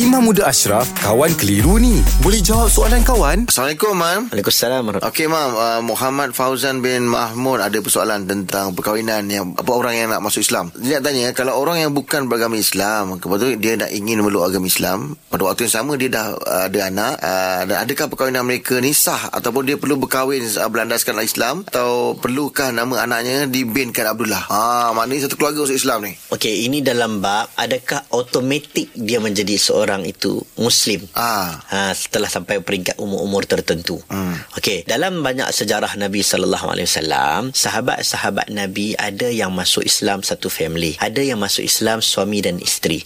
Imam Muda Ashraf, kawan keliru ni. Boleh jawab soalan kawan? Assalamualaikum, Mam. Waalaikumsalam. Okey, Mam. Muhammad Fauzan bin Mahmud ada persoalan tentang perkahwinan yang apa orang yang nak masuk Islam. Dia nak tanya, kalau orang yang bukan beragama Islam, kebetulan dia nak ingin meluk agama Islam, pada waktu yang sama dia dah ada anak, dan adakah perkahwinan mereka ni sah ataupun dia perlu berkahwin berlandaskan Islam atau perlukah nama anaknya dibinkan Abdullah? Maknanya satu keluarga masuk Islam ni. Okey, ini dalam bab adakah automatik dia menjadi seorang itu Muslim setelah sampai peringkat umur-umur tertentu. Okey, dalam banyak sejarah Nabi Sallallahu Alaihi Wasallam, sahabat-sahabat Nabi ada yang masuk Islam satu family, ada yang masuk Islam suami dan isteri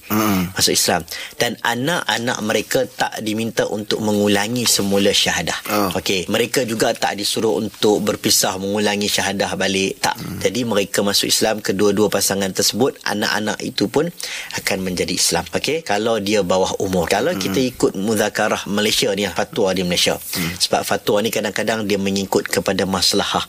masuk Islam, dan anak-anak mereka tak diminta untuk mengulangi semula syahadah. Okey, mereka juga tak disuruh untuk berpisah mengulangi syahadah balik, tak. Jadi mereka masuk Islam, kedua-dua pasangan tersebut, anak-anak itu pun akan menjadi Islam. Okey, kalau dia bawa umur. Kalau kita ikut muzakarah Malaysia ni, fatwa di Malaysia. Sebab fatwa ni kadang-kadang dia mengikut kepada maslahah,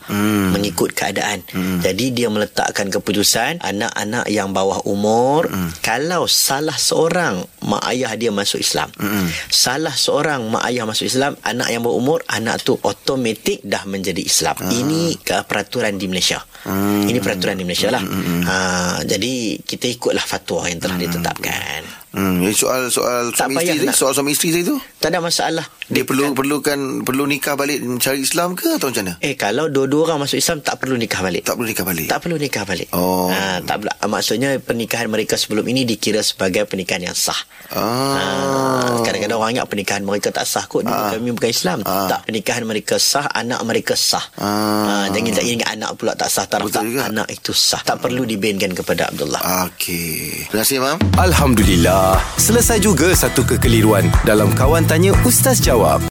mengikut keadaan. Jadi dia meletakkan keputusan anak-anak yang bawah umur, kalau salah seorang mak ayah dia masuk Islam. Salah seorang mak ayah masuk Islam, anak yang bawah umur, anak tu automatik dah menjadi Islam. Ini peraturan di Malaysia. Ini peraturan di Malaysia lah. Jadi kita ikutlah fatwa yang telah ditetapkan. Soal suami isteri tu tak ada masalah. Dia perlu nikah balik mencari Islam ke atau macam mana? Kalau dua-dua orang masuk Islam tak perlu nikah balik. Tak perlu nikah balik. Oh. Tak pula. Maksudnya pernikahan mereka sebelum ini dikira sebagai pernikahan yang sah. Kadang-kadang orang ingat pernikahan mereka tak sah kot, kami bukan Islam. Tak, pernikahan mereka sah, anak mereka sah. Jangan ingat anak pula tak sah, anak itu sah. Tak perlu dibinkan kepada Abdullah. Okey. Terima kasih, Mam. Alhamdulillah. Selesai juga satu kekeliruan dalam Kawan Tanya Ustaz Jawab.